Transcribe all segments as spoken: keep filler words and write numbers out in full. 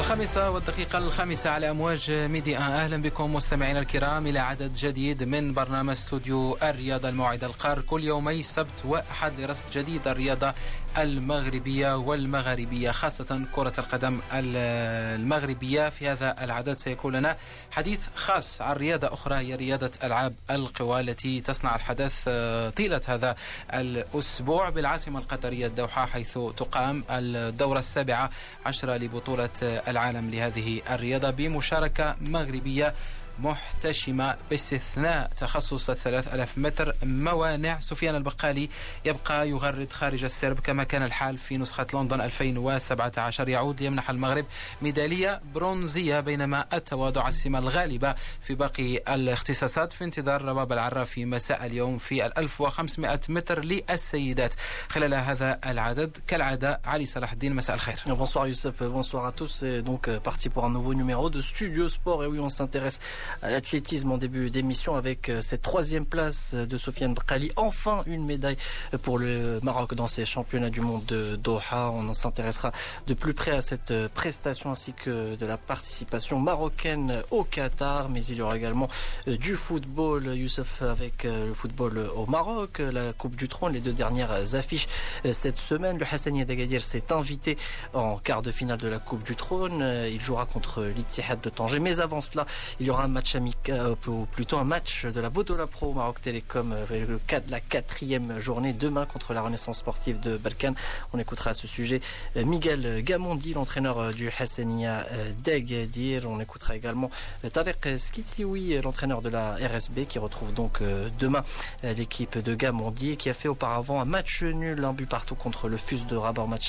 الخامسة والدقيقة الخامسة على أمواج ميدي أن. أهلا بكم مستمعينا الكرام إلى عدد جديد من برنامج استوديو الرياضة، الموعد القار كل يومي سبت وأحد لرصد جديد الرياضة المغربية والمغاربية، خاصة كرة القدم المغربية. في هذا العدد سيكون لنا حديث خاص عن رياضة أخرى هي رياضة ألعاب القوى التي تصنع الحدث طيلة هذا الأسبوع بالعاصمة القطرية الدوحة، حيث تقام الدورة السابعة عشرة لبطولة العالم لهذه الرياضة بمشاركة مغربية محتشمة باستثناء تخصص الثلاث ألاف متر موانع. سفيان البقالي يبقى يغرد خارج السرب كما كان الحال في نسخة لندن ألفين وسبعة عشر، يعود ليمنح المغرب ميدالية برونزية، بينما التواضع السمة الغالبة في باقي الاختصاصات. في انتظار رباب العرافي مساء اليوم في ألف وخمسمائة متر للسيدات. خلال هذا العدد كالعادة علي صلاح الدين، مساء الخير. Bonsoir Youssef, bonsoir à tous. C'est donc parti pour un nouveau numéro de Studio Sport. Et oui, on s'intéresse à l'athlétisme en début d'émission avec cette troisième place de Soufiane Bakkali. Enfin une médaille pour le Maroc dans ces championnats du monde de Doha. On s'intéressera de plus près à cette prestation ainsi que de la participation marocaine au Qatar. Mais il y aura également du football, Youssef, avec le football au Maroc, la Coupe du Trône, les deux dernières affiches cette semaine. Le Hassania Agadir s'est invité en quart de finale de la Coupe du Trône. Il jouera contre l'Ittihad de Tangier. Mais avant cela, il y aura un match amical, ou plutôt un match de la Botola Pro Maroc Télécom, le cas de la quatrième journée demain contre la Renaissance Sportive de Berkane. On écoutera à ce sujet Miguel Gamondi, l'entraîneur du Hassania d'Agadir. On écoutera également Tarek Skitioui, l'entraîneur de la R S B, qui retrouve donc demain l'équipe de Gamondi, qui a fait auparavant un match nul, un but partout contre le F U S de Rabat, match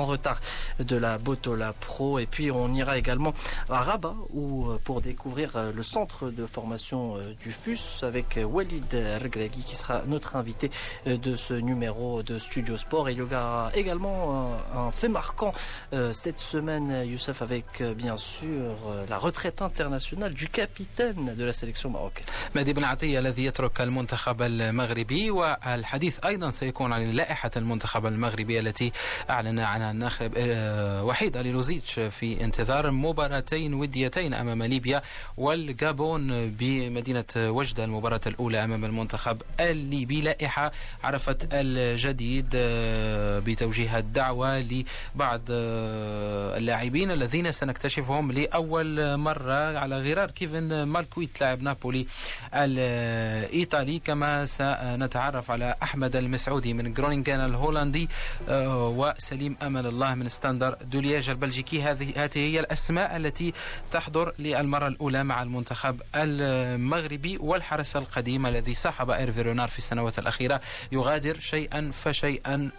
en retard de la Botola Pro. Et puis on ira également à Rabat où pour découvrir le centre de formation du F U S avec Walid Regragui qui sera notre invité de ce numéro de Studio Sport. Il y aura également un, un fait marquant euh, cette semaine, Youssef, avec bien sûr la retraite internationale du capitaine de la sélection marocaine. Mehdi Benatia الذي يترك المنتخب المغربي، والحديث أيضا سيكون عن لائحة المنتخب المغربي التي أعلن عنها الناخب وحيد أليلوزيتش في انتظار مباراتين وديتين أمام ليبيا وال الجابون بمدينة وجدة. المباراة الأولى أمام المنتخب الليبي، لائحة عرفت الجديد بتوجيه الدعوة لبعض اللاعبين الذين سنكتشفهم لأول مرة على غرار كيفن مالكويت لاعب نابولي الإيطالي، كما سنتعرف على أحمد المسعودي من جرونينغن الهولندي وسليم أمل الله من ستاندرد دو لييج البلجيكي. هذه هذه هي الأسماء التي تحضر للمرة الأولى مع المنتخب المغربي. والحرس القديم الذي صاحب هيرفي رونار في السنوات الأخيرة يغادر شيئا فشيئا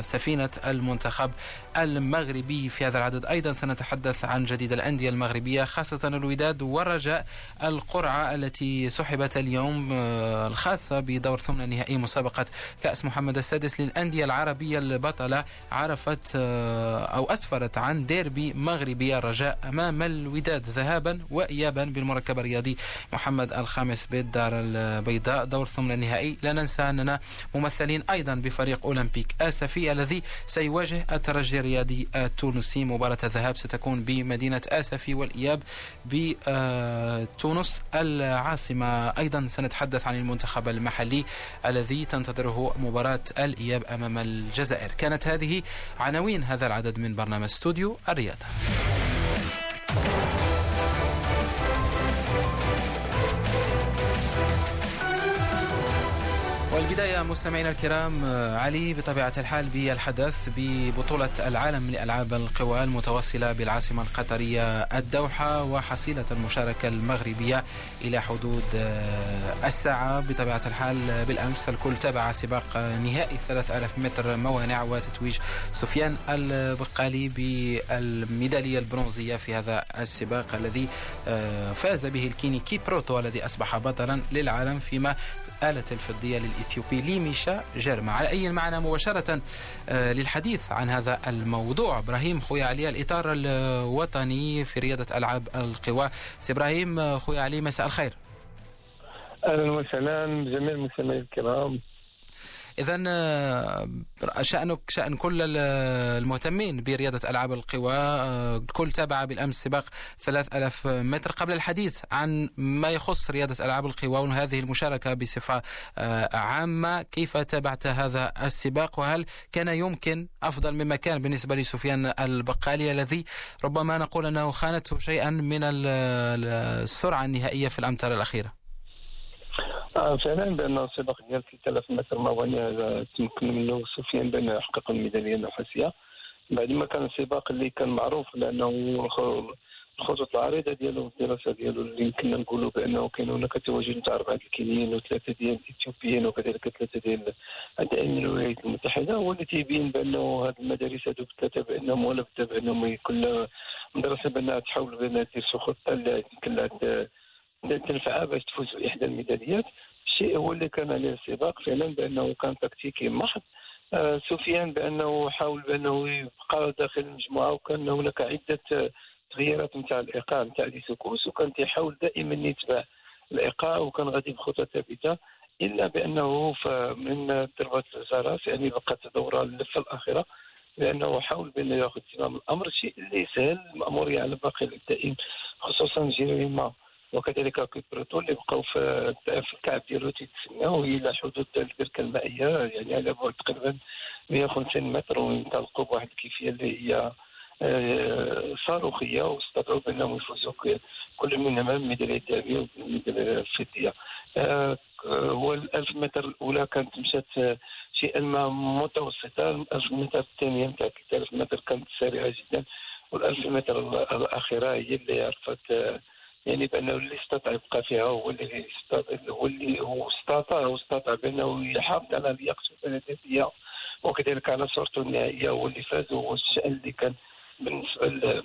سفينة المنتخب المغربي. في هذا العدد أيضا سنتحدث عن جديد الأندية المغربية، خاصة الوداد والرجاء، القرعة التي سحبت اليوم الخاصة بدور ثمن النهائي مسابقة كأس محمد السادس للأندية العربية البطلة، عرفت أو أسفرت عن ديربي مغربي الرجاء أمام الوداد ذهابا وإيابا بالمركب الرياضي محمد الخامس بالدار البيضاء، دور ثمن النهائي. لا ننسى أننا ممثلين أيضا بفريق أولمبيك أسفي الذي سيواجه الترجي الرياضي التونسي. مباراة الذهاب ستكون بمدينة أسفي والإياب بتونس العاصمة. أيضا سنتحدث عن المنتخب المحلي الذي تنتظره مباراة الإياب أمام الجزائر. كانت هذه عناوين هذا العدد من برنامج استوديو الرياضة. والبداية مستمعينا الكرام علي بطبيعة الحال بالحدث ببطولة العالم لألعاب القوى المتواصلة بالعاصمة القطرية الدوحة وحصيلة المشاركة المغربية إلى حدود الساعة. بطبيعة الحال بالأمس الكل تابع سباق نهائي ثلاثة آلاف متر موانع وتتويج سفيان البقالي بالميدالية البرونزية في هذا السباق الذي فاز به الكيني كيبروتو الذي أصبح بطلا للعالم، فيما آلت الفضية للإثيوبي ليميشا جيرما. على أي معنا مباشرة للحديث عن هذا الموضوع إبراهيم خويا علي، الإطار الوطني في رياضة ألعاب القوى. سي إبراهيم خويا علي، مساء الخير. أهلا وسهلا بجميع المستمعين الكرام. إذن شأنك شأن كل المهتمين برياضة ألعاب القوى. الكل تابع بالأمس سباق ثلاثة آلاف متر. قبل الحديث عن ما يخص رياضة ألعاب القوى وهذه المشاركة بصفة عامة، كيف تابعت هذا السباق وهل كان يمكن أفضل مما كان بالنسبة لسفيان البقالي الذي ربما نقول أنه خانته شيئا من السرعة النهائية في الأمتار الأخيرة؟ آه فعلا بأن السباق ديال ثلاثة آلاف متر مغنية تمكن منه سفيان بأن حقق الميدالية النحاسية بعد ما كان السباق اللي كان معروف لأنه الخطوط العريضة ديالو والدراسة ديالو اللي يمكننا نقولوا بأنه كان هناك تواجد نتاع أربعة الكينيين وثلاثة ديال الإثيوبيين وكذلك ثلاثة ديال عدائين من الولايات المتحدة، هو اللي تيبين بأنه هذه المدارس هذوك الثلاثة بأنهم ولا بد بأنهم يكون مدرسة بأنها تحاول بأنها دير شي خطة اللي يمكن تنفعها باش تفوز بإحدى الميداليات. الشيء هو اللي كان عليه السباق فعلا بأنه كان تكتيكي محض. آه سفيان بأنه حاول بأنه يبقى داخل المجموعة وكان هناك عدة تغييرات نتاع الإيقاع نتاع دي سكوس وكان تيحاول دائما يتبع الإيقاع وكان غادي بخطة ثابتة إلا بأنه من ضربة الجرس يعني بقات دورة اللفة الأخيرة لأنه حاول بأنه يأخذ زمام الأمر، شيء اللي سهل مأموري على باقي الابتدائيين خصوصا جيريما وكذلك كيبرتو اللي بقاو في الكعب ديالو تيتسناو الى حدود البركه المائيه يعني على بعد تقريبا مئة وخمسين متر وينطلقوا بواحد الكيفيه اللي هي صاروخيه واستطاعوا بانهم يفوزوا كل منهم الميداليه الذهبيه والميداليه الفضيه. هو الألف متر الاولى كانت مشات شيئا ما متوسطه، الألف متر الثانيه نتاع ثلاثة آلاف متر كانت سريعه جدا، والألف متر الاخيره هي اللي عرفت يعني بأنه اللي استطاع يبقى فيها هو اللي استطاع واستطاع بأنه يحافظ على لياقته الذاتية وكذلك على صورته النهائية هو اللي فاز. وهو الشأن اللي كان بالنسبة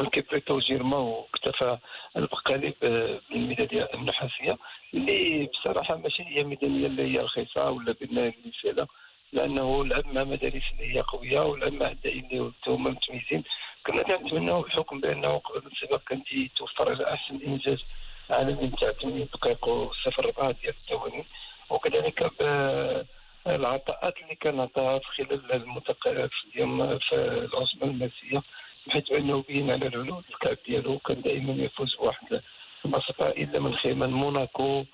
لكيبريتو جيرما واكتفى البقالي بالميدالية النحاسية اللي بصراحة ماشي هي ميدالية اللي هي رخيصة ولا بالنهاية اللي سهلة لأنه لعب مع مدارس اللي هي قوية ولعب مع عدائين هما متميزين. كنا كنتمناو بحكم بانه قبل السباق كان تيتوفر على احسن انجاز عالمي تاع ثمانين دقائق وصفر أربعة ديال الثواني وكذلك العطاءات اللي كان عطاها خلال الملتقيات ديال في العاصمه الماليزيه بحيث انه بين على العلو الكعب ديالو كان دائما يفوز بواحد المسافه الا من خيمن موناكو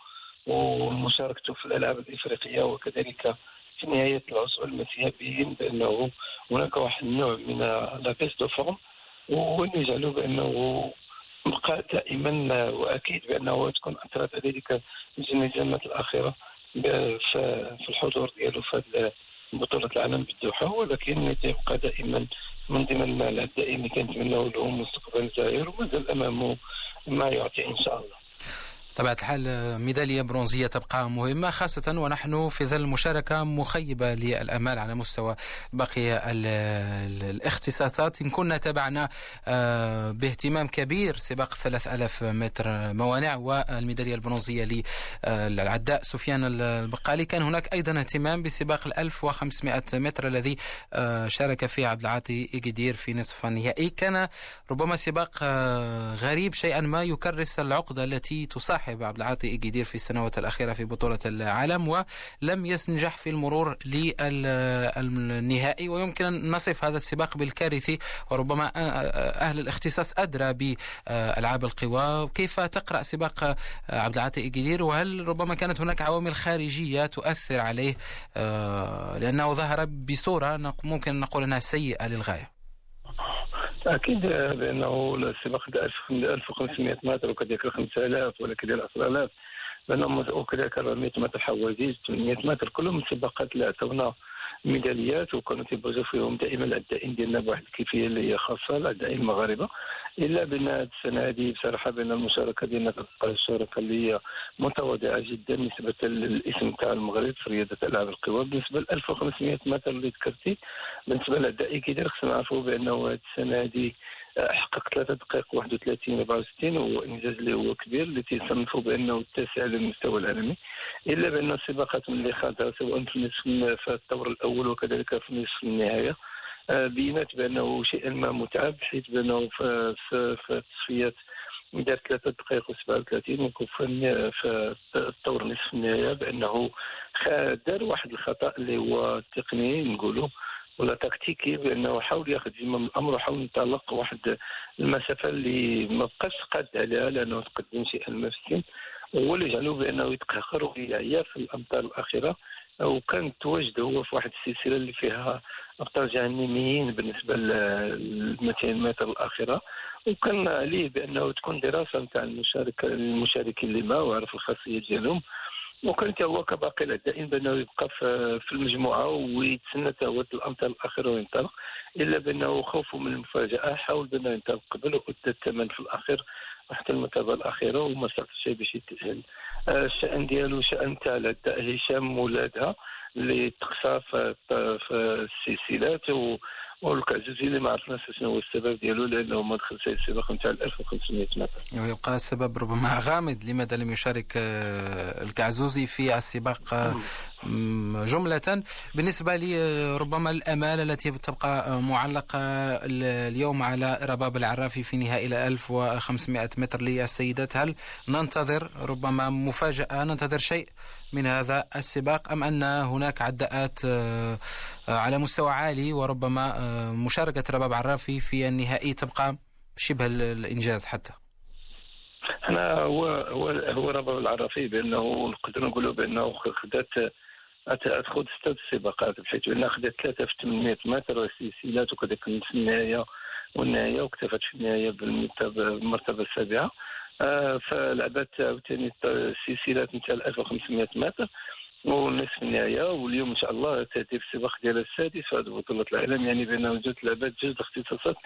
ومشاركته في الالعاب الافريقيه وكذلك في نهايه العاصمه الماليزيه بين بانه هناك واحد النوع من لا بيس دو فورم ونجعلوا بانه بقى دائما واكيد بانه تكون اثرت على ذلك الجنازات الاخيره في الحضور ديالو في بطوله العالم بالدوحه، ولكن تيبقى دائما من ضمن العدائين اللي كنتمناو لهم مستقبل زاهر ومازال امامه ما يعطي ان شاء الله. طبعا الحال ميدالية برونزية تبقى مهمة خاصة ونحن في ظل مشاركة مخيبة للأمال على مستوى باقي الاختصاصات. إن كنا تابعنا باهتمام كبير سباق ثلاثة آلاف متر موانع والميدالية البرونزية للعداء سفيان البقالي، كان هناك أيضا اهتمام بسباق ألف وخمسمائة متر الذي شارك فيه عبدلاtif جدير في نصف النهائي. كان ربما سباق غريب شيئا ما يكرس العقدة التي تصاحب عبدلاtif جدير في السنوات الأخيرة في بطولة العالم ولم ينجح في المرور للنهائي، ويمكن أن نصف هذا السباق بالكارثي وربما أهل الاختصاص أدرى بألعاب القوى. كيف تقرأ سباق عبدلاtif جدير وهل ربما كانت هناك عوامل خارجية تؤثر عليه لأنه ظهر بصورة ممكن نقول أنها سيئة للغاية؟ أكيد بأنه السباق ديال ألف وخمسمائة متر وكذلك خمسة آلاف وكذلك عشرة آلاف وكذلك أربعمائة متر حواجز ثمانمائة متر كلهم سباقات اللي عطاونا ميداليات وكانوا تيبغيو فيهم دائما العدائين ديالنا بواحد الكيفية اللي هي خاصة العدائين المغاربة. إلا بأن هذه السنة هذه بصراحة بأن المشاركة ديالنا كتبقى الشركة اللي هي متواضعة جدا نسبة للاسم تاع المغرب في رياضة ألعاب القوى. بالنسبة ل ألف وخمسمائة متر اللي ذكرتي بالنسبة للعدائي كيدير خصنا نعرفوا بأنه هذه السنة هذه حقق ثلاثة دقائق واحد وثلاثين أربعة وستين وهو إنجاز اللي هو كبير اللي تيصنفوا بأنه التاسع على المستوى العالمي. إلا بأن السباقات اللي خاضها سواء في النصف في الدور الأول وكذلك في نصف النهاية بينات بأنه شيئا ما متعب حيث بأنه في التصفيات دار ثلاثة دقائق وسبعة وثلاثين وكفن في الدور نصف النهائي بأنه دار واحد الخطأ اللي هو تقني نقوله ولا تكتيكي، بأنه حاول ياخذ جمة من الأمر وحاول يتألق واحد المسافة اللي ما بقاش قاد عليها لأنه تقدم شيئا ما في السن، هو اللي جعلو بأنه يتأخر ويعيا في الأمتار الأخيرة، وكان تواجد هو في واحد السلسلة اللي فيها أبطال جهنميين بالنسبة للمئتين متر الأخيرة، وكان عليه بأنه تكون دراسة نتاع المشارك المشاركين اللي ما وعرف الخاصية ديالهم، وكان هو كباقي الدائم بأنه يبقى في المجموعة ويتسنى تاهو الأمتار الأخيرة وينطلق، إلا بأنه خوفه من المفاجأة حاول بأنه ينطلق قبل وأدى الثمن في الأخير حتى المتابعة الأخيرة وما استطاعش باش يتأهل. الشأن ديالو شأن تاع هشام ولادها اللي تقصى في السلسلات و... والكازوزي اللي ما عرفناش شنو هو السبب ديالو لأنه ما دخلش في السباق نتاع ألف وخمسمائة متر. ويبقى السبب ربما غامض لماذا لم يشارك الكازوزي في السباق جملة. بالنسبة لي ربما الأمال التي تبقى معلقة اليوم على رباب العرافي في نهائي ألف وخمسمائة متر للسيدات، هل ننتظر ربما مفاجأة، ننتظر شيء من هذا السباق، أم أن هناك عداءات على مستوى عالي وربما مشاركة رباب عرافي في النهائي تبقى شبه الإنجاز حتى؟ أنا هو هو هو رباب العرافي بأنه نقدر نقولوا بأنه خدات أتأخذ ستة سباقات، بحيث أنها خدات ثلاثة في ثمانمائة متر والسلسلات وكذا كانت في النهاية والنهاية واكتفت في النهاية بالمرتبة السابعة. فلعبت عاوتاني السلسلات نتاع ألف وخمسمائة متر ونصف النهاية، واليوم إن شاء الله تهدير السباق ديال السادس في هذه بطولة العالم، يعني بأنه جوج لعبات جوج اختصاصات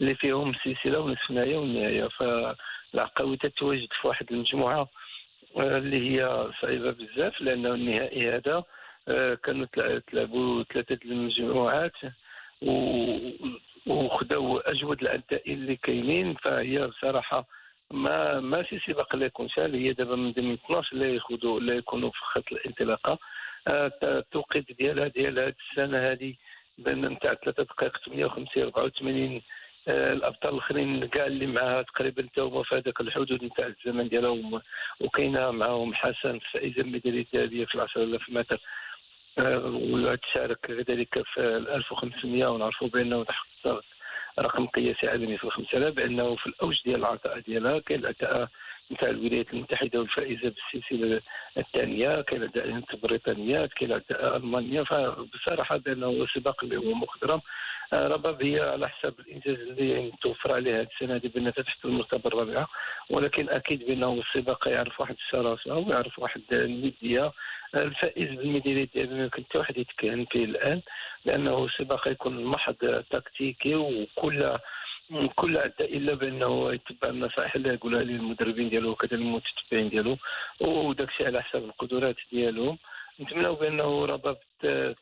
اللي فيهم السلسلة ونصف النهاية والنهاية، فالعقاوي تتواجد في واحد المجموعة اللي هي صعيبة بزاف لأنه النهائي هذا كانوا تلعبوا ثلاثة المجموعات وخداو أجود العدائين اللي كاينين، فهي بصراحة ما ماشي سباق لا يكون شال، هي دابا من ضمن اثنا عشر لا ياخذوا لا يكونوا في خط الانطلاقه. التوقيت ديالها ديال هذه السنه هذه بان نتاع ثلاثة دقائق ثمانية وخمسين أربعة وثمانين، الابطال الاخرين كاع اللي معها تقريبا تا هما في هذاك الحدود نتاع الزمن ديالهم، وكاينه معاهم حسن فائزه الميداليه الذهبيه في عشرة آلاف متر ولا تشارك كذلك في ألف وخمسمائة، ونعرفوا بانه تحقق رقم قياسي عالمي في الخمسة آلاف، بأنه في الأوج ديال العطاء ديالها كاين العطاء نتاع الولايات المتحدة والفائزة بالسلسلة الثانية، كاين العطاء بريطانيا، كاين العطاء ألمانيا، فبصراحة بأنه سباق اللي هو مخضرم. رباب هي على حسب الإنجاز اللي متوفر عليها هذه السنة هذه بأنها تحت المرتبة الرابعة، ولكن أكيد بأنه السباق يعرف واحد الشراسة ويعرف واحد الندية. الفائز بالميدالية الذهبية يمكن حتى واحد يتكهن فيه الآن، لأنه السباق يكون محض تكتيكي وكل كل عداء إلا بأنه يتبع النصائح اللي يقولها للمدربين ديالو وكذا المتتبعين ديالو، وداكشي على حسب القدرات ديالهم. نتمناو بأنه رباب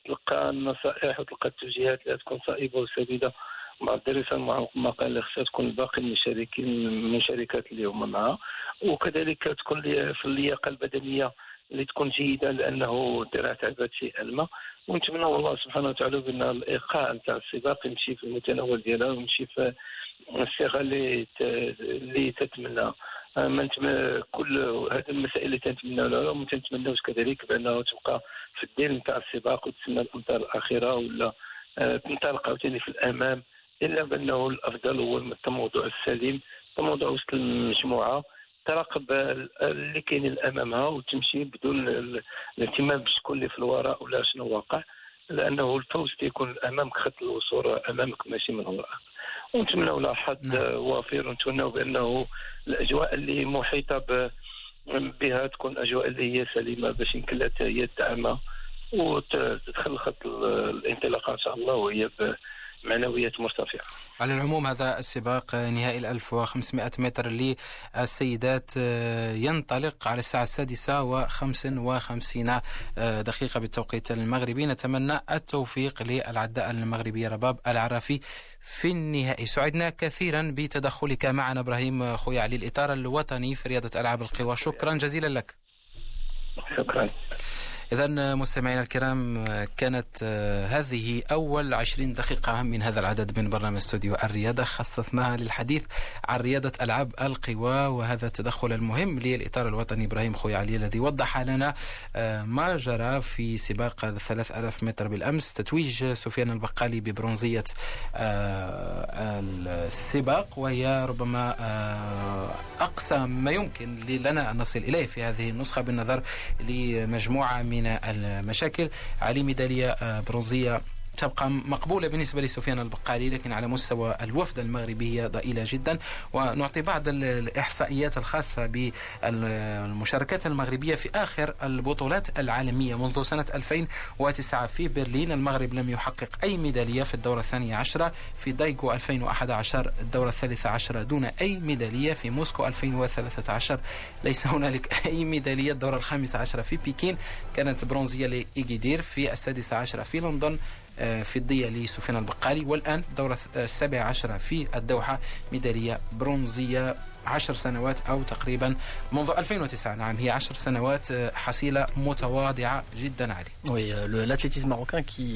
تلقى النصائح وتلقى التوجيهات اللي تكون صائبة وسديدة مع الدراسة مع المقال اللي خصها تكون باقي المشاركين المشاركات اللي هما معها، وكذلك تكون في اللياقة البدنية اللي تكون جيدة لأنه درعة عباد شيء الماء. ونتمنى والله سبحانه وتعالى بأن الإيقاع نتاع السباق يمشي في المتناول ديالها ويمشي في الصيغة اللي اللي تتمناها. كل هذه المسائل اللي تنتمناو لها ما تنتمناوش كذلك بأنه تبقى في الدير نتاع السباق وتسنى الأمتار الأخيرة ولا تنطلق عاوتاني في الأمام، إلا بأنه الأفضل هو التموضع السليم، التموضع وسط المجموعة، تراقب اللي كاين امامها وتمشي بدون الاهتمام بشكون اللي في الوراء ولا شنو واقع، لانه الفوز كيكون امامك، خط الوصول امامك ماشي من وراء. ونتمنوا له حظ وافر، ونتمنوا بانه الاجواء اللي محيطه بها تكون اجواء اللي هي سليمه باش يمكن لها هي الدعم وتدخل خط الانطلاقه ان شاء الله وهي معنويات مرتفعة. على العموم هذا السباق نهائي ألف وخمسمائة متر للسيدات ينطلق على الساعة السادسة وخمسة وخمسين دقيقة بالتوقيت المغربي. نتمنى التوفيق للعداء المغربية رباب العرافي في النهائي. سعدنا كثيرا بتدخلك معنا إبراهيم خويا علي، الإطار الوطني في رياضة ألعاب القوى، شكرا جزيلا لك. شكرا. إذن مستمعينا الكرام كانت هذه أول عشرين دقيقة من هذا العدد من برنامج استوديو الرياضة، خصصناها للحديث عن رياضة ألعاب القوى وهذا التدخل المهم للإطار الوطني إبراهيم خويا علي الذي وضح لنا ما جرى في سباق الثلاث ألاف متر بالأمس. تتويج سفيان البقالي ببرونزية السباق وهي ربما أقصى ما يمكن لنا أن نصل إليه في هذه النسخة بالنظر لمجموعة من المشاكل. علي ميدالية برونزية تبقى مقبولة بالنسبة لسفيان البقالي، لكن على مستوى الوفد المغربي هي ضئيلة جدا. ونعطي بعض الإحصائيات الخاصة بالمشاركات المغربية في آخر البطولات العالمية منذ سنة ألفين وتسعة في برلين. المغرب لم يحقق أي ميدالية في الدورة الثانية عشرة، في دايغو ألفين وأحد عشر الدورة الثالثة عشرة دون أي ميدالية، في موسكو ألفين وثلاثة عشر ليس هنالك أي ميدالية، الدورة الخامسة عشرة في بكين كانت برونزية لإيجيدير، في السادسة عشرة في لندن في الضية لسفيان البقالي، والآن دورة السابعة عشرة في الدوحة ميدالية برونزية. عشر سنوات أو تقريبا منذ ألفين وتسعة، نعم هي عشر سنوات حصيلة متواضعة جدا عالية. Oui, le, l'athlétisme marocain qui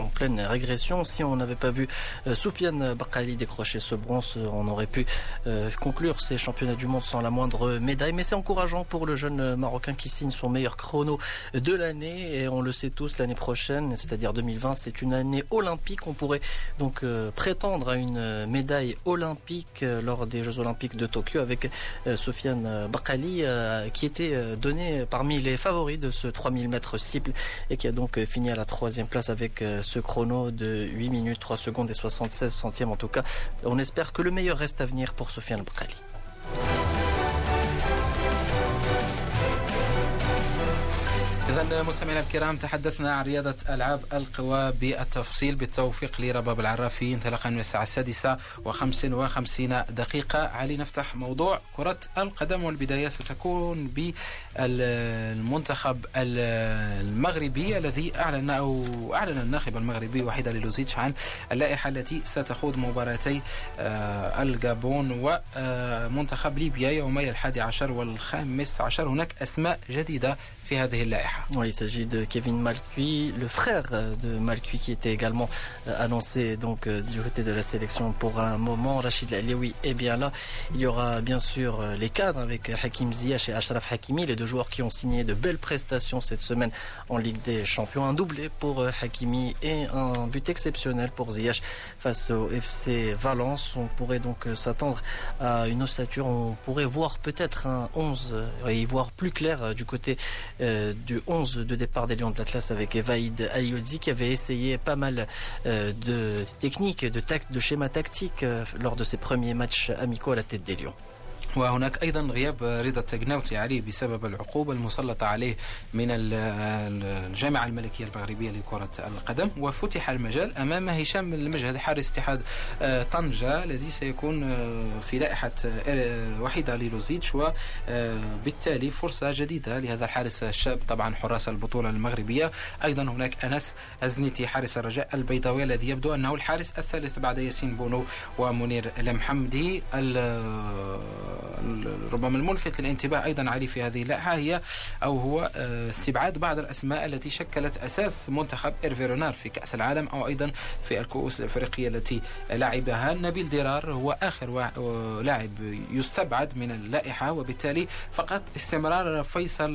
en pleine régression. Si on n'avait pas vu euh, Soufiane Bakkali décrocher ce bronze, on aurait pu euh, conclure ces championnats du monde sans la moindre médaille. Mais c'est encourageant pour le jeune Marocain qui signe son meilleur chrono de l'année. Et on le sait tous, l'année prochaine, c'est-à-dire deux mille vingt, c'est une année olympique. On pourrait donc euh, prétendre à une médaille olympique euh, lors des Jeux olympiques de Tokyo, avec euh, Soufiane Bakkali euh, qui était euh, donné parmi les favoris de ce trois mille mètres cible et qui a donc euh, fini à la troisième place avec euh, ce chrono de huit minutes trois secondes et soixante-seize centièmes. En tout cas, on espère que le meilleur reste à venir pour Soufiane Bakkali. إذن مستمعينا الكرام تحدثنا عن رياضة ألعاب القوى بالتفصيل بالتوفيق لرباب العرافي انطلاقا من الساعة السادسة وخمسين وخمسين دقيقة. علي نفتح موضوع كرة القدم والبداية ستكون بالمنتخب المغربي الذي أعلن أو أعلن الناخب المغربي وحيد عليلوزيتش عن اللائحة التي ستخوض مباراتي الجابون ومنتخب ليبيا يومي الحادي عشر والخامس عشر. هناك أسماء جديدة في هذه اللائحة. Oui, il s'agit de Kevin Malcuit, le frère de Malcuit qui était également annoncé donc du côté de la sélection pour un moment. Rachid Alioui est bien là. Il y aura bien sûr les cadres avec Hakim Ziyech et Ashraf Hakimi, les deux joueurs qui ont signé de belles prestations cette semaine en Ligue des Champions. Un doublé pour Hakimi et un but exceptionnel pour Ziyech face au F C Valence. On pourrait donc s'attendre à une ossature. On pourrait voir peut-être un onze et y voir plus clair du côté Euh, du onze de départ des Lions de l'Atlas avec Vaïd Aliozzi qui avait essayé pas mal euh, de techniques, de, tact, de schémas tactiques euh, lors de ses premiers matchs amicaux à la tête des Lions. وهناك أيضا غياب رضا تجناوتي عليه بسبب العقوبة المسلطة عليه من الجامعة الملكية المغربية لكرة القدم. وفتح المجال أمام هشام المجهد حارس اتحاد طنجة الذي سيكون في لائحة وحيد عليلوزيتش، وبالتالي فرصة جديدة لهذا الحارس الشاب طبعا حراس البطولة المغربية. أيضا هناك أنس أزنيتي حارس الرجاء البيضاوي الذي يبدو أنه الحارس الثالث بعد ياسين بونو ومنير المحمدي. ربما الملفت للانتباه أيضا علي في هذه اللائحة هي أو هو استبعاد بعض الأسماء التي شكلت أساس منتخب هيرفي رينار في كأس العالم أو أيضا في الكؤوس الأفريقية التي لعبها. نبيل ديرار هو آخر لاعب يستبعد من اللائحة، وبالتالي فقط استمرار فيصل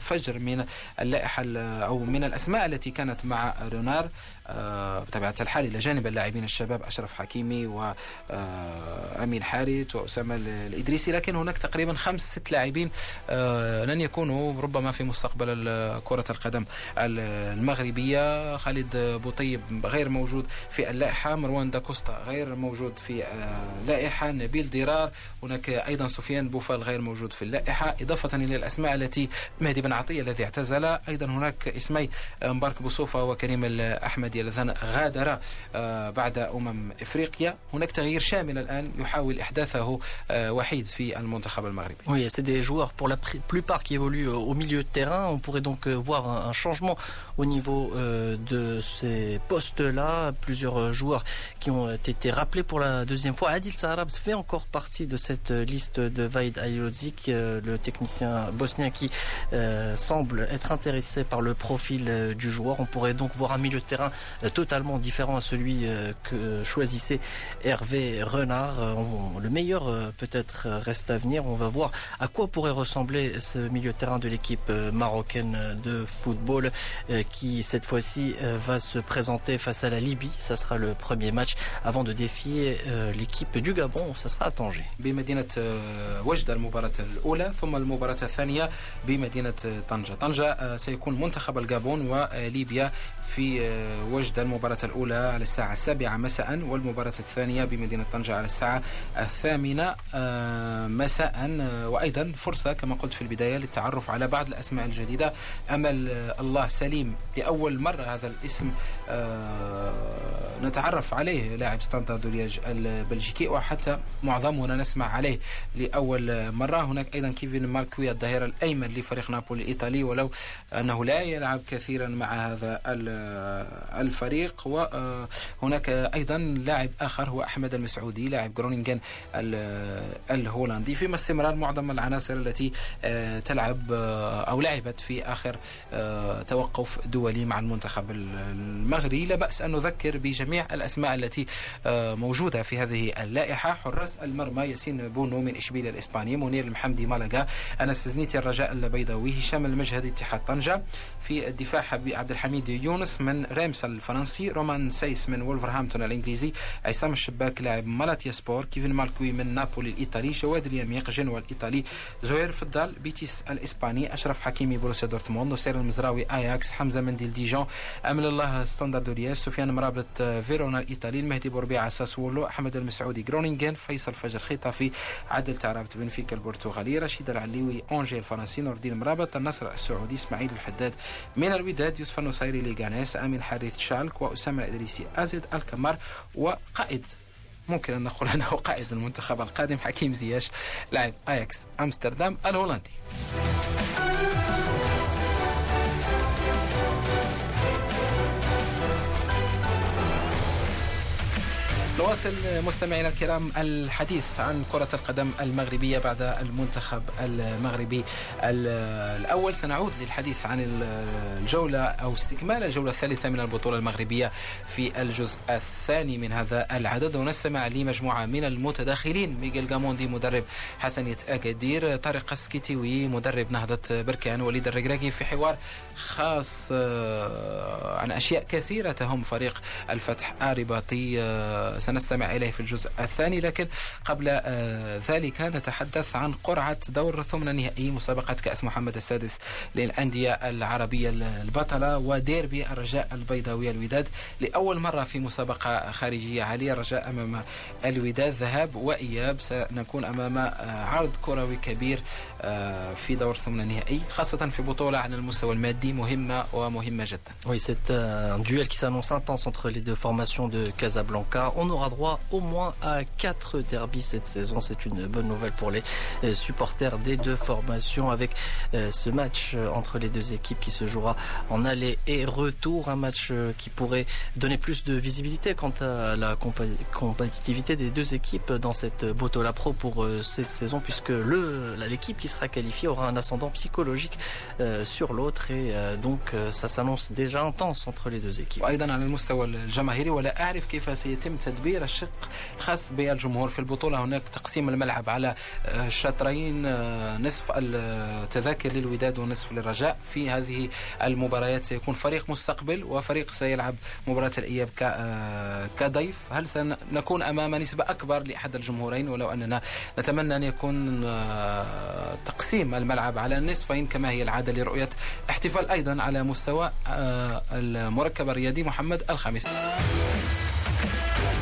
فجر من اللائحة أو من الأسماء التي كانت مع رينار بطبيعة الحال إلى جانب اللاعبين الشباب أشرف حكيمي وأمين حارث وأسامة الإدريسي. لكن هناك تقريبا خمس ست لاعبين لن يكونوا ربما في مستقبل كرة القدم المغربية. خالد بوطيب غير موجود في اللائحة، مروان داكوستا غير موجود في اللائحة، نبيل ديرار، هناك أيضا سفيان بوفال غير موجود في اللائحة، إضافة إلى الأسماء التي مهدي بن عطية الذي اعتزل. أيضا هناك اسمي مبارك بوصوفة وكريم الأحمدي الذين غادر بعد أمم إفريقيا. هناك تغيير شامل الآن يحاول إحداثه وحيد في المنتخب المغربي. Oui, c'est des joueurs pour la plupart qui évoluent au milieu de terrain. On pourrait donc voir un changement au niveau de ces postes-là. Plusieurs joueurs qui ont été rappelés pour la deuxième fois. Adil Saharab fait encore partie de cette liste de Vaïd Aliozzi, le technicien bosnien qui semble être intéressé par le profil du joueur. On pourrait donc voir un milieu de terrain totalement différent à celui que choisissait Hervé Renard. Le meilleur peut-être reste à venir. On va voir à quoi pourrait ressembler ce milieu de terrain de l'équipe marocaine de football qui cette fois-ci va se présenter face à la Libye. Ça sera le premier match avant de défier l'équipe du Gabon. Ça sera à Tanger. بمدينة وجدة المباراة الأولى ثم المباراة الثانية بمدينة طنجة. طنجة سيكون منتخب الجابون وليبيا في وجدة. المباراة الأولى على الساعة السابعة مساء والمباراة الثانية بمدينة طنجة على الساعة الثامنة مساء. وأيضا فرصة كما قلت في البداية للتعرف على بعض الأسماء الجديدة. أمل الله سليم لأول مرة هذا الاسم نتعرف عليه، لاعب ستاندارد ليج البلجيكي، وحتى معظمنا نسمع عليه لأول مرة. هناك أيضا كيفين مالكوي الظهير الأيمن لفريق نابولي الإيطالي ولو أنه لا يلعب كثيرا مع هذا الفريق. وهناك أيضا لاعب آخر هو أحمد المسعودي لاعب غرونينغن الهولندي. فيما استمرار معظم العناصر التي تلعب أو لعبت في آخر توقف دولي مع المنتخب المغربي. لا بأس أن نذكر بجميع الأسماء التي موجودة في هذه اللائحة. حراس المرمى ياسين بونو من إشبيلية الإسباني، منير المحمدي مالاغا، أنس زنيتي الرجاء البيضاوي، هشام المجهدي اتحاد طنجة. في الدفاع حبيب عبد الحميد يونس من ريمس الفرنسي، رومان سايس من وولفرهامبتون الإنجليزي، عصام الشباك لاعب مالاتيا سبور، كيفين مالكوي من نابولي الإيطالي، جواد اليميق جنوة الإيطالي، زهير فضال بيتيس الإسباني، أشرف حكيمي بروسيا دورتموند، نصير المزراوي أياكس، حمزة منديل ديجون، أمل الله ستاندارد لييج، سفيان مرابط فيرونا الإيطالي، المهدي بوربيعة ساسولو، أحمد المسعودي غرونينغن، فيصل فجر خطافي، عادل تعرابت بنفيكا البرتغالي، رشيد العليوي أونجي الفرنسي، نور الدين مرابط النصر السعودي، إسماعيل الحداد من الوداد، يوسف النصيري ليغانيس، آمين حارث شالك، وأسامة الإدريسي أزيد الكمار، وقائد ممكن أن نقول أنه قائد المنتخب القادم حكيم زياش لاعب أياكس أمستردام الهولندي. نواصل مستمعينا الكرام الحديث عن كرة القدم المغربية بعد المنتخب المغربي الأول. سنعود للحديث عن الجولة أو استكمال الجولة الثالثة من البطولة المغربية في الجزء الثاني من هذا العدد، ونستمع لمجموعة من المتداخلين: ميغيل غاموندي مدرب حسنية أكادير، طارق سكيتيوي مدرب نهضة بركان، وليد الركراكي في حوار خاص عن أشياء كثيرة تهم فريق الفتح الرباطي، نستمع إليه في الجزء الثاني. لكن قبل ذلك نتحدث عن قرعة دور ثمن نهائي مسابقة كأس محمد السادس للأندية العربية البطلة وديربي الرجاء البيضاوي الوداد. لأول مرة في مسابقة خارجية عالية الرجاء أمام الوداد ذهاب وإياب. سنكون أمام عرض كروي كبير في دور ثمن نهائي، خاصة في بطولة على المستوى المادي مهمة ومهمة جدا. Oui, c'est un duel qui s'annonce intense entre les deux formations de Casablanca. On aura droit au moins à quatre derbies cette saison. C'est une bonne nouvelle pour les supporters des deux formations avec ce match entre les deux équipes qui se jouera en aller et retour. Un match qui pourrait donner plus de visibilité quant à la compétitivité des deux équipes dans cette Botola Pro pour cette saison, puisque le, l'équipe qui sera qualifiée aura un ascendant psychologique sur l'autre, et donc ça s'annonce déjà intense entre les deux équipes. تدبير الشق الخاص بالجمهور في البطولة. هناك تقسيم الملعب على شطرين: نصف التذاكر للوداد ونصف للرجاء. في هذه المباريات سيكون فريق مستقبل وفريق سيلعب مباراة الإياب كضيف. هل سنكون أمام نسبة أكبر لأحد الجمهورين؟ ولو أننا نتمنى أن يكون تقسيم الملعب على نصفين كما هي العادة لرؤية احتفال أيضا على مستوى المركب الرياضي محمد الخامس.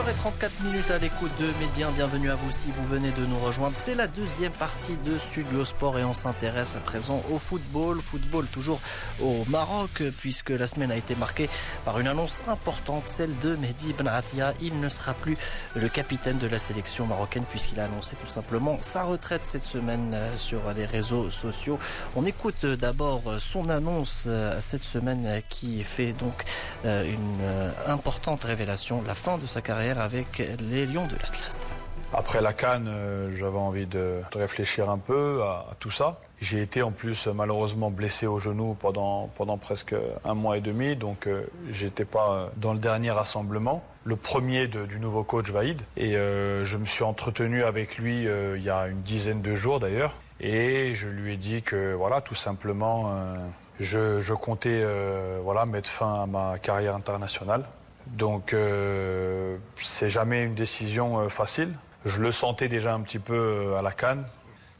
huit heures trente-quatre à l'écoute de Médien, bienvenue à vous si vous venez de nous rejoindre. C'est la deuxième partie de Studio Sport et on s'intéresse à présent au football. Football toujours au Maroc puisque la semaine a été marquée par une annonce importante, celle de Mehdi Benatia. Il ne sera plus le capitaine de la sélection marocaine puisqu'il a annoncé tout simplement sa retraite cette semaine sur les réseaux sociaux. On écoute d'abord son annonce cette semaine qui fait donc une importante révélation, la fin de sa carrière avec les Lions de l'Atlas. Après la CAN, euh, j'avais envie de, de réfléchir un peu à, à tout ça. J'ai été en plus malheureusement blessé au genou pendant, pendant presque un mois et demi, donc euh, j'étais pas dans le dernier rassemblement, le premier de, du nouveau coach Vaïd. Et euh, je me suis entretenu avec lui euh, il y a une dizaine de jours d'ailleurs. Et je lui ai dit que voilà, tout simplement, euh, je, je comptais euh, voilà, mettre fin à ma carrière internationale. Donc euh, c'est jamais une décision euh, facile. Je le sentais déjà un petit peu euh, à la CAN.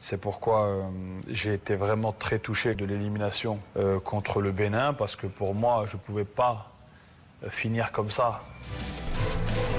C'est pourquoi euh, j'ai été vraiment très touché de l'élimination euh, contre le Bénin, parce que pour moi, je ne pouvais pas euh, finir comme ça.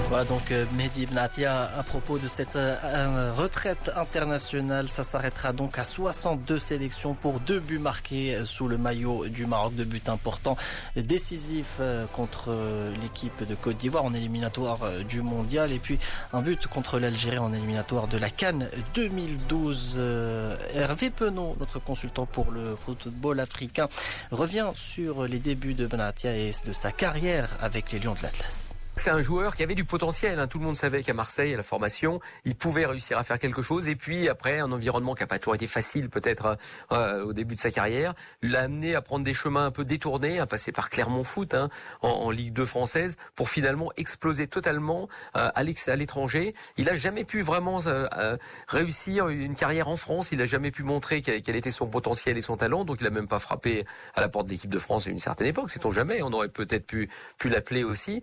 Voilà donc Mehdi Benatia à propos de cette euh, retraite internationale. Ça s'arrêtera donc à soixante-deux sélections pour deux buts marqués sous le maillot du Maroc. Deux buts importants, décisifs euh, contre euh, l'équipe de Côte d'Ivoire en éliminatoire euh, du Mondial. Et puis un but contre l'Algérie en éliminatoire de la CAN deux mille douze. Euh, Hervé Penon, notre consultant pour le football africain, revient sur les débuts de Benatia et de sa carrière avec les Lions de l'Atlas. C'est un joueur qui avait du potentiel, hein. Tout le monde savait qu'à Marseille, à la formation, il pouvait réussir à faire quelque chose. Et puis après, un environnement qui n'a pas toujours été facile peut-être euh, au début de sa carrière, l'a amené à prendre des chemins un peu détournés, à passer par Clermont Foot hein, en, en Ligue deux française, pour finalement exploser totalement euh, à, l'ex- à l'étranger. Il n'a jamais pu vraiment euh, euh, réussir une carrière en France. Il n'a jamais pu montrer quel, quel était son potentiel et son talent. Donc il n'a même pas frappé à la porte de l'équipe de France à une certaine époque. Sait-on jamais, on aurait peut-être pu, pu l'appeler aussi.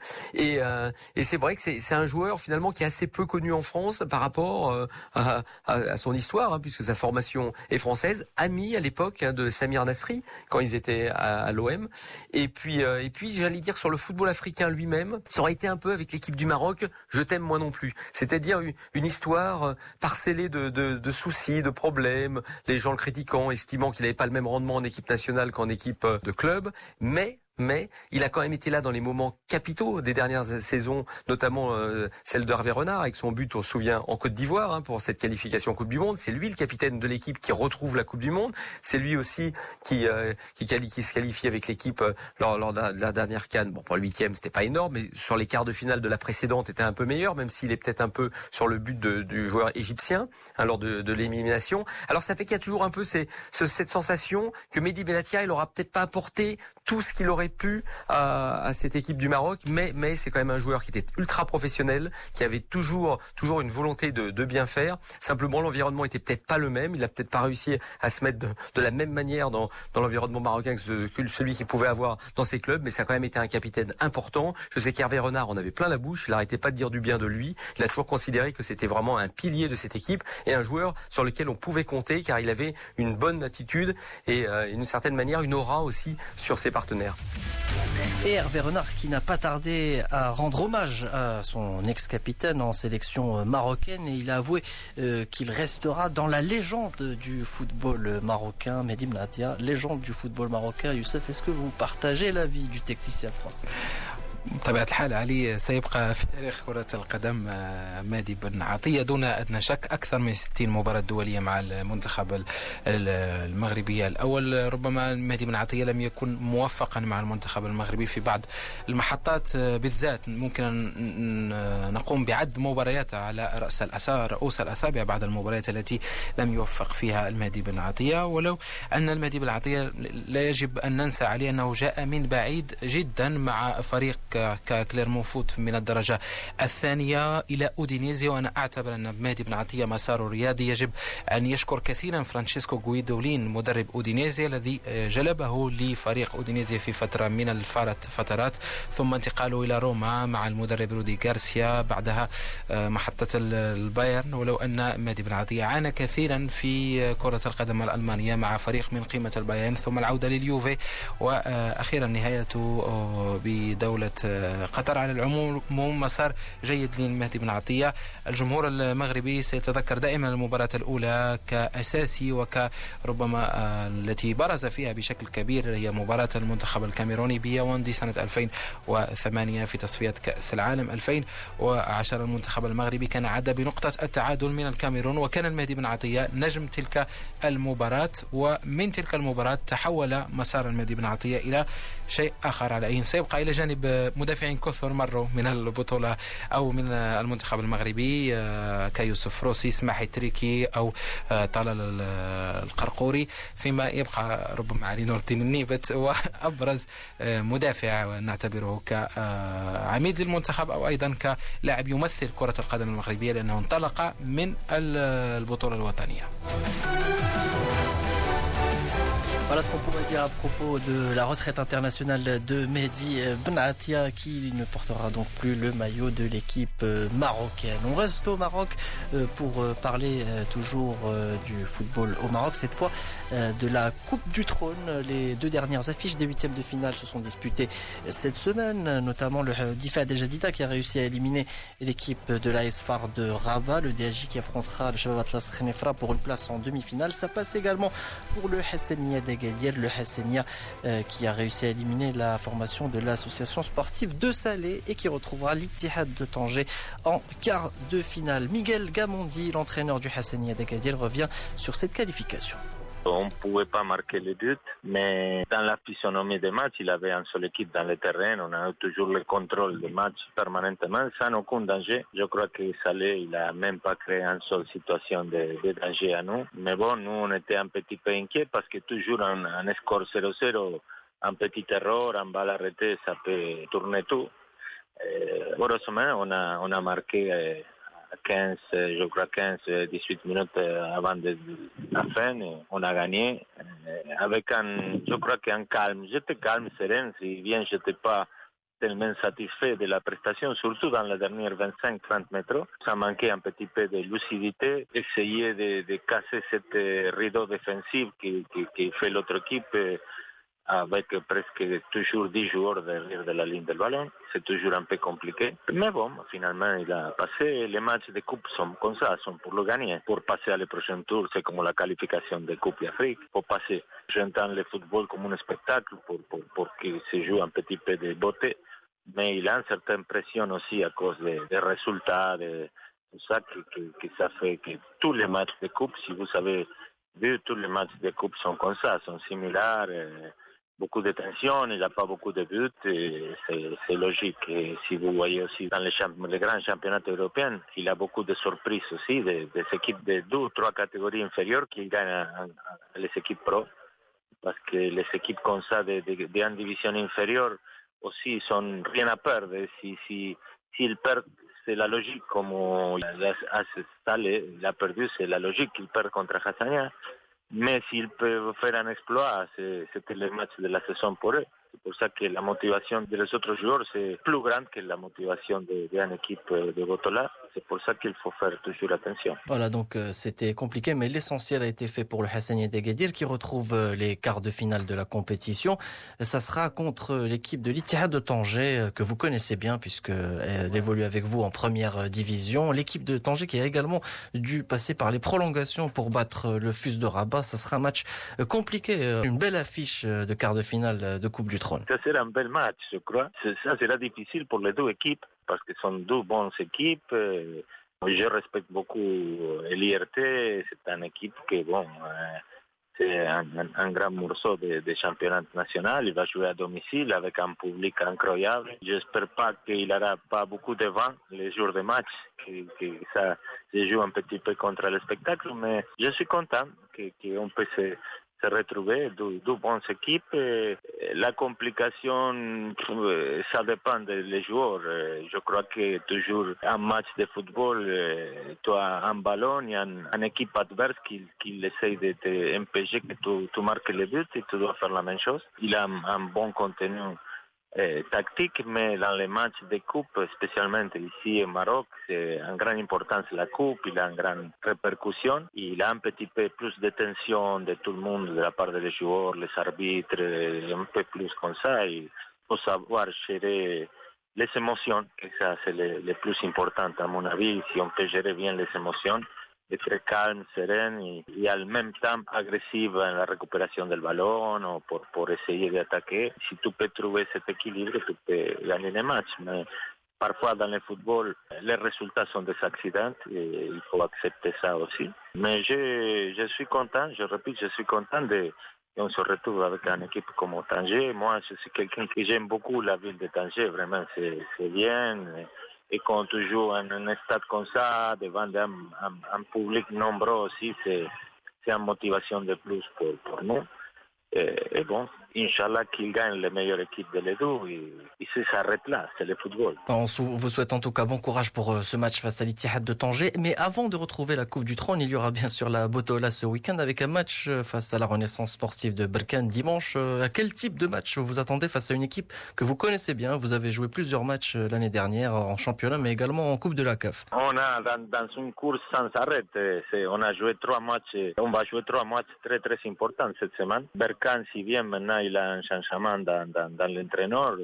Et Et c'est vrai que c'est, c'est un joueur finalement qui est assez peu connu en France par rapport euh, à, à, à son histoire, hein, puisque sa formation est française, ami à l'époque hein, de Samir Nasri quand ils étaient à, à l'O M. Et puis, euh, et puis j'allais dire sur le football africain lui-même, ça aurait été un peu avec l'équipe du Maroc, je t'aime moi non plus. C'est-à-dire une, une histoire parcellée de, de, de soucis, de problèmes, les gens le critiquant, estimant qu'il n'avait pas le même rendement en équipe nationale qu'en équipe de club, mais... Mais il a quand même été là dans les moments capitaux des dernières saisons, notamment euh, celle de Hervé Renard avec son but, on se souvient, en Côte d'Ivoire hein, pour cette qualification Coupe du Monde. C'est lui le capitaine de l'équipe qui retrouve la Coupe du Monde. C'est lui aussi qui, euh, qui, qui se qualifie avec l'équipe euh, lors, lors de, la, de la dernière CAN. Bon, pour le huitième, c'était pas énorme, mais sur les quarts de finale de la précédente, était un peu meilleur, même s'il est peut-être un peu sur le but de, du joueur égyptien hein, lors de, de l'élimination. Alors ça fait qu'il y a toujours un peu ces, ce, cette sensation que Mehdi Benatia, il aura peut-être pas apporté tout ce qu'il aurait pu à, à cette équipe du Maroc, mais, mais c'est quand même un joueur qui était ultra professionnel, qui avait toujours, toujours une volonté de, de bien faire. Simplement, l'environnement était peut-être pas le même. Il a peut-être pas réussi à se mettre de, de la même manière dans, dans l'environnement marocain que, ce, que celui qu'il pouvait avoir dans ses clubs, mais ça a quand même été un capitaine important. Je sais qu'Hervé Renard en avait plein la bouche. Il n'arrêtait pas de dire du bien de lui. Il a toujours considéré que c'était vraiment un pilier de cette équipe et un joueur sur lequel on pouvait compter car il avait une bonne attitude et euh, d'une certaine manière une aura aussi sur ses partenaires. Et Hervé Renard qui n'a pas tardé à rendre hommage à son ex-capitaine en sélection marocaine et il a avoué euh, qu'il restera dans la légende du football marocain. Mehdi Benatia, légende du football marocain. Youssef, est-ce que vous partagez l'avis du technicien français ? بطبيعة الحال علي سيبقى في تاريخ كرة القدم مهدي بنعطية دون أدنى شك. أكثر من ستين مباراة دولية مع المنتخب المغربي الأول. ربما مهدي بنعطية لم يكن موفقا مع المنتخب المغربي في بعض المحطات بالذات. ممكن نقوم بعد مباريات على رأس الأسابع رؤوس الأسابع بعد المباريات التي لم يوفق فيها المهدي بنعطية. ولو أن المهدي بنعطية لا يجب أن ننسى عليه أنه جاء من بعيد جدا مع فريق ككليرمون فوت من الدرجة الثانية إلى أودينيزي. وأنا أعتبر أن مهدي بنعطية مساره الرياضي يجب أن يشكر كثيرا فرانشيسكو غويدولين مدرب أودينيزي الذي جلبه لفريق أودينيزي في فترة من الفترات ثم انتقاله إلى روما مع المدرب رودي غارسيا بعدها محطة البايرن. ولو أن مهدي بنعطية عانى كثيرا في كرة القدم الألمانية مع فريق من قيمة البايرن ثم العودة لليوفي وأخيرا نهايته بدولة قطر. على العموم مسار جيد لمهدي بنعطية. الجمهور المغربي سيتذكر دائما المباراة الأولى كأساسي وكربما التي برز فيها بشكل كبير، هي مباراة المنتخب الكاميروني بياوندي سنة ألفين وثمانية في تصفية كأس العالم. ألفين وعشرة المنتخب المغربي كان عاد بنقطة التعادل من الكاميرون، وكان المهدي بنعطية نجم تلك المباراة، ومن تلك المباراة تحول مسار المهدي بنعطية إلى شيء آخر على أين سيبقى إلى جانب مدافعين كثر مروا من البطولة أو من المنتخب المغربي كيوسف روسي، سماحي تريكي أو طلال القرقوري، فيما يبقى ربما علي نور الدين النيبت وأبرز مدافع نعتبره كعميد للمنتخب أو أيضا كلاعب يمثل كرة القدم المغربية، لأنه انطلق من البطولة الوطنية. Voilà ce qu'on pourrait dire à propos de la retraite internationale de Mehdi Benatia, qui ne portera donc plus le maillot de l'équipe marocaine. On reste au Maroc pour parler toujours du football au Maroc, cette fois de la Coupe du Trône. Les deux dernières affiches des huitièmes de finale se sont disputées cette semaine, notamment le Difad El Jadida qui a réussi à éliminer l'équipe de l'A S F A R de Rabat, le D H J qui affrontera le Shabab Atlas Khenefra pour une place en demi-finale. Ça passe également pour le Hassania Agadir, le Hassania euh, qui a réussi à éliminer la formation de l'association sportive de Salé et qui retrouvera l'Ittihad de Tangier en quart de finale. Miguel Gamondi, l'entraîneur du Hassania Agadir, revient sur cette qualification. On ne pouvait pas marquer les buts, mais dans la physionomie des matchs, il avait une seule équipe dans le terrain. On a toujours le contrôle des matchs permanentement, sans aucun danger. Je crois que Salé, il n'a même pas créé une seule situation de, de danger à nous. Mais bon, nous, on était un petit peu inquiets parce que toujours un, un score zéro zéro, un petit erreur, un balle arrêtée, ça peut tourner tout. Et heureusement, on a, on a marqué... Euh, quinze, je crois quinze à dix-huit minutes avant de la fin, on a gagné avec un, je crois qu'un calme, j'étais calme, serein, si bien j'étais pas tellement satisfait de la prestation, surtout dans les dernières vingt-cinq à trente mètres. Ça manquait un petit peu de lucidité, essayer de, de casser ce rideau défensif qui, qui, qui fait l'autre équipe avec presque toujours dix joueurs derrière de la ligne du ballon. C'est toujours un peu compliqué. Mais bon, finalement, il a passé. Les matchs de coupe sont comme ça, sont pour le gagner. Pour passer à le prochain tour, c'est comme la qualification de Coupe d'Afrique. Pour passer, j'entends le football comme un spectacle pour, pour, pour qu'il se joue un petit peu de beauté. Mais il a une certaine pression aussi à cause des, des résultats, de tout ça, que, que, que ça fait que tous les matchs de coupe, si vous avez vu, tous les matchs de coupe sont comme ça, sont similaires. Et beaucoup de tension, il n'y a pas beaucoup de buts, et c'est, c'est logique. Et si vous voyez aussi dans les, champ- les grands championnats européens, il y a beaucoup de surprises aussi, des, des équipes de deux ou trois catégories inférieures qui gagnent à, à les équipes pro, parce que les équipes comme ça, de, de, de en division inférieure, aussi, sont rien à perdre. Si, si, s'ils perdent, c'est la logique, comme Salé l'a perdu, c'est la logique qu'ils perdent contre Hassania. Mais s'ils peuvent faire un exploit, c'est, c'était le match de la saison pour eux. C'est pour ça que la motivation des autres joueurs, c'est plus grande que la motivation d'une équipe de Botola. C'est pour ça qu'il faut faire toujours attention. Voilà, donc euh, c'était compliqué, mais l'essentiel a été fait pour le Hassania Agadir qui retrouve euh, les quarts de finale de la compétition. Ça sera contre l'équipe de l'Ittihad de Tanger, euh, que vous connaissez bien puisqu'elle évolue avec vous en première euh, division. L'équipe de Tanger qui a également dû passer par les prolongations pour battre euh, le F U S de Rabat. Ça sera un match euh, compliqué, euh, une belle affiche euh, de quarts de finale euh, de Coupe du Trône. Ça sera un bel match, je crois. Ça sera difficile pour les deux équipes, parce que ce sont deux bonnes équipes. Je respecte beaucoup l'I R T, c'est une équipe qui, bon, c'est un, un grand morceau de, de championnat national. Il va jouer à domicile avec un public incroyable. J'espère pas qu'il n'aura pas beaucoup de vent les jours de match, que, que ça se joue un petit peu contre le spectacle, mais je suis content qu'on peut se... se retrouver deux, deux bonnes équipes. La complication, ça dépend des joueurs. Je crois que toujours un match de football, tu as un ballon, il y a une, une équipe adverse qui, qui essaie de t'empêcher que tu, tu marques le but et tu dois faire la même chose. Il a un, un bon contenu eh, tactique, mais dans les matchs de coupe, spécialement ici au Maroc, c'est une grande importance la coupe, il a une grande répercussion, il a un petit peu plus de tension de tout le monde, de la part des joueurs, les arbitres, un peu plus comme ça, il faut savoir gérer Les émotions, ça c'est le, le plus important à mon avis. Si on peut gérer bien les émotions, être calme, serein et, et en même temps agressif à la récupération du ballon ou pour, pour essayer d'attaquer. Si tu peux trouver cet équilibre, tu peux gagner les matchs. Mais parfois dans le football, les résultats sont des accidents et il faut accepter ça aussi. Mais je, je suis content, je répète, je suis content de... Et on se retrouve avec une équipe comme Tangier. Moi, je suis quelqu'un qui j'aime beaucoup la ville de Tangier. Vraiment, c'est, c'est bien. Et quand on joue en un stade comme ça, devant un, un, un public nombreux aussi, c'est, c'est une motivation de plus pour, pour nous. Et, et bon, Inch'Allah qu'il gagne la meilleure équipe de les deux. Et, et ça s'arrête là, c'est le football. On vous souhaite en tout cas bon courage pour ce match face à l'Ittihad de Tanger. Mais avant de retrouver la Coupe du Trône, il y aura bien sûr la Botola ce week-end avec un match face à la Renaissance Sportive de Berkane dimanche. À quel type de match vous attendez face à une équipe que vous connaissez bien? Vous avez joué plusieurs matchs l'année dernière en championnat, mais également en Coupe de la C A F. On a dans, dans une course sans arrêt. C'est, on a joué trois matchs. On va jouer trois matchs très très importants cette semaine. Berkane, si bien maintenant il a un changement dans, dans, dans l'entraîneur,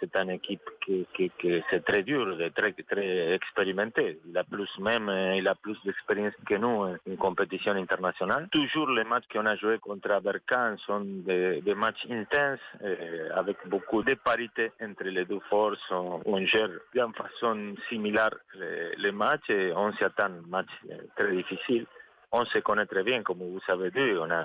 c'est une équipe qui, qui, qui c'est très dure, très, très expérimentée. Il a plus même, il a plus d'expérience que nous en compétition internationale. Toujours les matchs qu'on a joués contre Berkane sont des, des matchs intenses euh, avec beaucoup de parité entre les deux forces. On, on gère d'une façon similaire les, les matchs et on s'attend à un match très difficile. On se connaît très bien, comme vous avez dit, on a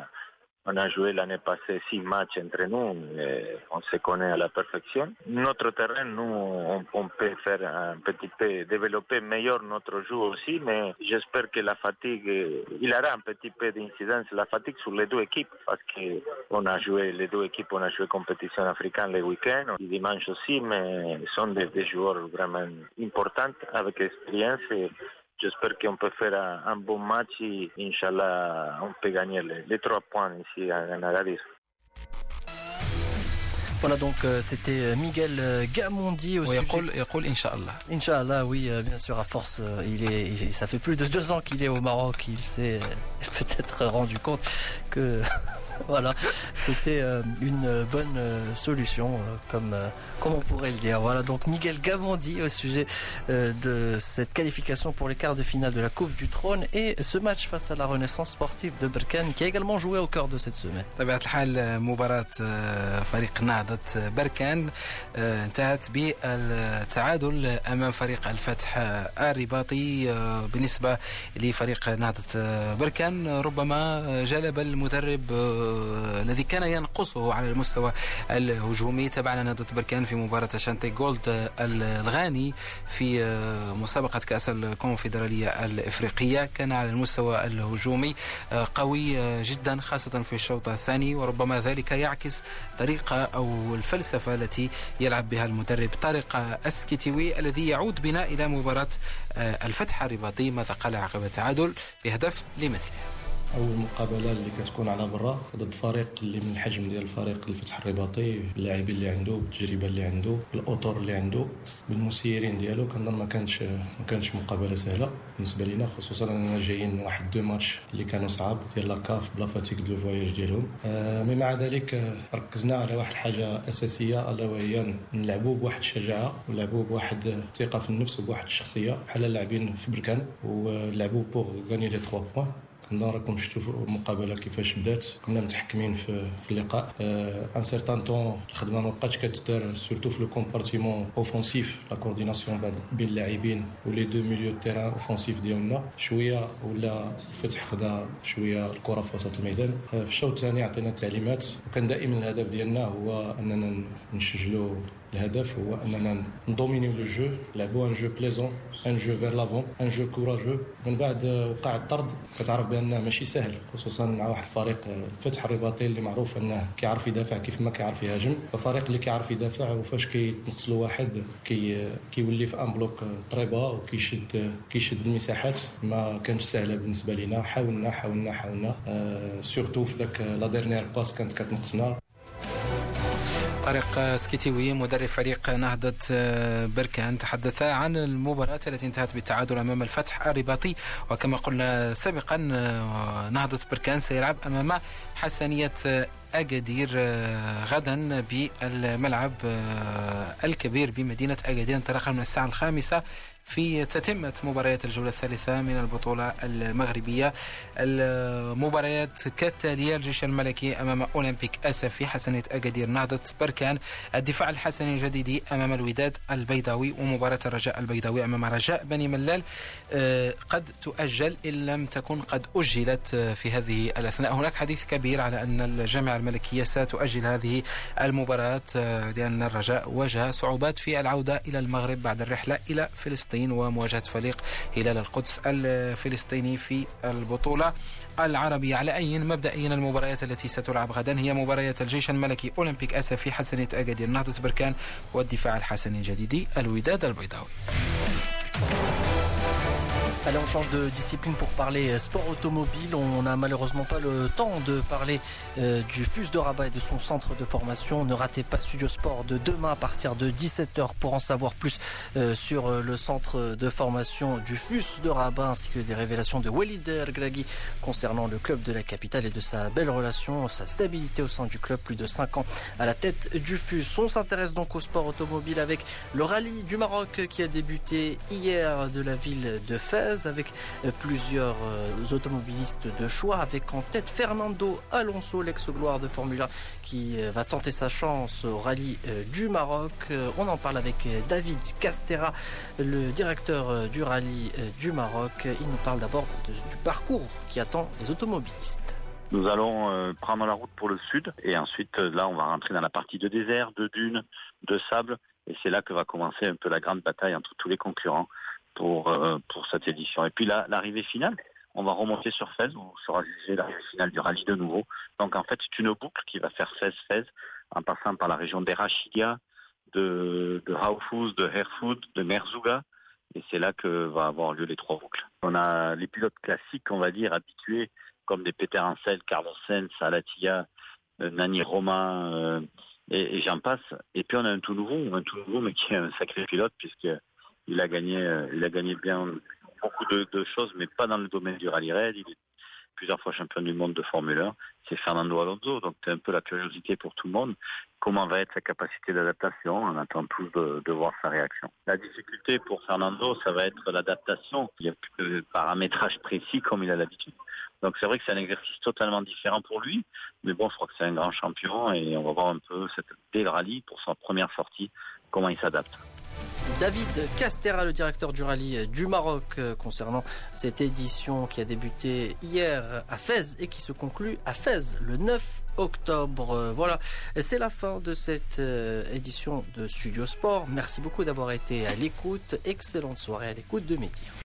On a joué l'année passée six matchs entre nous, et on se connaît à la perfection. Notre terrain, nous, on, on peut faire un petit peu, développer meilleur notre jeu aussi, mais j'espère que la fatigue, il y aura un petit peu d'incidence, la fatigue sur les deux équipes, parce que on a joué les deux équipes, on a joué compétition africaine le week-end, le dimanche aussi, mais sont des, des joueurs vraiment importants avec expérience. Et j'espère qu'on peut faire un, un bon match et Inch'Allah, on peut gagner les, les trois points ici à, à Agadir. Voilà, donc c'était Miguel Gamondi au sujet. Il dit Inch'Allah. Inch'Allah, oui, bien sûr, à force, il est, ça fait plus de deux ans qu'il est au Maroc, il s'est peut-être rendu compte que... Voilà, c'était une bonne solution, comme, comme on pourrait le dire. Voilà, donc Miguel Gamondi au sujet de cette qualification pour les quarts de finale de la Coupe du Trône et ce match face à la Renaissance Sportive de Berkane qui a également joué au cœur de cette semaine. طبيعة الحال مباراة فريق نهضة بركان انتهت بالتعادل أمام فريق الفتح الرباطي. بالنسبة لفريق نهضة بركان ربما جلب المدرب الذي كان ينقصه على المستوى الهجومي. تابعنا نهضة بركان في مباراة شانتي جولد الغاني في مسابقة كأس الكونفدرالية الإفريقية كان على المستوى الهجومي قوي جدا خاصة في الشوط الثاني, وربما ذلك يعكس طريقة أو الفلسفة التي يلعب بها المدرب طارق سكيتيوي الذي يعود بنا إلى مباراة الفتح الرباطي ماذا قال عقب التعادل بهدف لمثله. اول مقابله اللي كتكون على برا ضد فريق اللي من الحجم ديال الفريق الفتح الرباطي اللاعبين اللي عنده التجربه اللي عنده الاطر اللي عنده بالمسيرين ديالو كنظن ما كانتش ما كانتش مقابله سهله بالنسبه لينا, خصوصا اننا جايين من واحد دو ماتش اللي كانوا صعاب ديال لا كاف بلا فاتيك دو فواياج ديالهم. مي مع ذلك ركزنا على واحد الحاجه اساسيه الا وهي نلعبوا بواحد الشجاعه ونلعبوا بواحد الثقه في النفس وبواحد الشخصيه بحال اللاعبين في بركان ولعبوا بوغ غاني لي ثلاثة بوين. كنا راكم شفتوا المقابله كيفاش بدات كنا متحكمين في في اللقاء ان سيرتان طون الخدمه ما بقاتش كتدار سورتو في لو كومبارتيمون اوفونسيف لا كورديناسيون بين اللاعبين ولي دو ميليو تيران اوفونسيف ديالنا شويه ولا الفتح خدا شويه الكره في وسط الميدان. في الشوط الثاني عطينا تعليمات وكان دائما الهدف ديالنا هو اننا نسجلوا الهدف هو اننا ندومينيو لو جو لعبوا ان جو بليزون ان جو فير لافون ان جو كوراجو. من بعد وقع الطرد كتعرف بان ماشي سهل خصوصا مع واحد الفريق الفتح الرباطي اللي معروف انه كيعرف يدافع كيف ما كيعرف يهاجم. الفريق اللي كيعرف يدافع وفاش كيتنقصلوا واحد كي كيولي في ان بلوك طريبه وكيشد كيشد المساحات ما كانش سهله بالنسبه لينا. حاولنا حاولنا حاولنا أه سورتو في داك لا ديرنيير باس كانت كتنقصنا. طارق سكيتيوي مدرب فريق نهضة بركان تحدث عن المباراة التي انتهت بالتعادل أمام الفتح الرباطي, وكما قلنا سابقا نهضة بركان سيلعب أمام حسنية أكادير غدا بالملعب الكبير بمدينة أكادير انطلاقا من الساعة الخامسة في تتمة مباريات الجولة الثالثة من البطولة المغربية. المباريات كالتالية: الجيش الملكي أمام أولمبيك أسفي، حسنية أكادير نهضة بركان، الدفاع الحسني الجديدي أمام الوداد البيضاوي، ومباراة الرجاء البيضاوي أمام رجاء بني ملال قد تؤجل إن لم تكن قد أجلت في هذه الأثناء. هناك حديث كبير على أن الجامعة الملكية ستؤجل هذه المباراة لأن الرجاء واجه صعوبات في العودة إلى المغرب بعد الرحلة إلى فلسطين ومواجهة فريق هلال القدس الفلسطيني في البطولة العربية. على أي مبدئيا المباريات التي ستلعب غدا هي مباريات الجيش الملكي أولمبيك أسفي، حسنية أكادير نهضة بركان، والدفاع الحسني الجديدي الوداد البيضاوي. Allez, on change de discipline pour parler sport automobile. On n'a malheureusement pas le temps de parler euh, du F U S de Rabat et de son centre de formation. Ne ratez pas Studio Sport de demain à partir de dix-sept heures pour en savoir plus euh, sur le centre de formation du F U S de Rabat ainsi que des révélations de Walid Regragui concernant le club de la capitale et de sa belle relation, sa stabilité au sein du club, plus de cinq ans à la tête du F U S. On s'intéresse donc au sport automobile avec le rallye du Maroc qui a débuté hier de la ville de Fès, avec plusieurs automobilistes de choix, avec en tête Fernando Alonso, l'ex-gloire de Formule un qui va tenter sa chance au rallye du Maroc. On en parle avec David Castera, le directeur du rallye du Maroc. Il nous parle d'abord de, du parcours qui attend les automobilistes. Nous allons prendre la route pour le sud et ensuite là on va rentrer dans la partie de désert, de dunes, de sable, et c'est là que va commencer un peu la grande bataille entre tous les concurrents Pour, euh, pour cette édition. Et puis là, l'arrivée finale, on va remonter sur Fès, on sera jugé l'arrivée finale du rallye de nouveau. Donc en fait, c'est une boucle qui va faire Fès-Fès, en passant par la région des Rachidia, de, de Haoufous, de Herfoud, de Merzouga, et c'est là que va avoir lieu les trois boucles. On a les pilotes classiques, on va dire, habitués, comme des Peter Hansel, Carlos Sainz, Alatia, euh, Nani Roma, euh, et, et j'en passe. Et puis on a un tout nouveau, un tout nouveau, mais qui est un sacré pilote, puisque Il a gagné, il a gagné bien beaucoup de, de choses, mais pas dans le domaine du rallye raid. Il est plusieurs fois champion du monde de Formule un. C'est Fernando Alonso, donc c'est un peu la curiosité pour tout le monde. Comment va être sa capacité d'adaptation? On attend tous de, de voir sa réaction. La difficulté pour Fernando, ça va être l'adaptation. Il n'y a plus de paramétrage précis comme il a l'habitude. Donc c'est vrai que c'est un exercice totalement différent pour lui. Mais bon, je crois que c'est un grand champion et on va voir un peu cette, dès le rallye pour sa première sortie, comment il s'adapte. David Castera, le directeur du rallye du Maroc, concernant cette édition qui a débuté hier à Fès et qui se conclut à Fès le neuf octobre. Voilà, c'est la fin de cette édition de Studio Sport. Merci beaucoup d'avoir été à l'écoute. Excellente soirée à l'écoute de Mehdi.